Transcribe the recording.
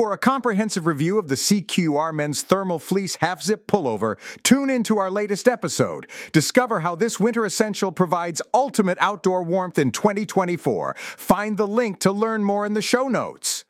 For a comprehensive review of the CQR Men's Thermal Fleece Half-Zip Pullover, tune into our latest episode. Discover how this winter essential provides ultimate outdoor warmth in 2024. Find the link to learn more in the show notes.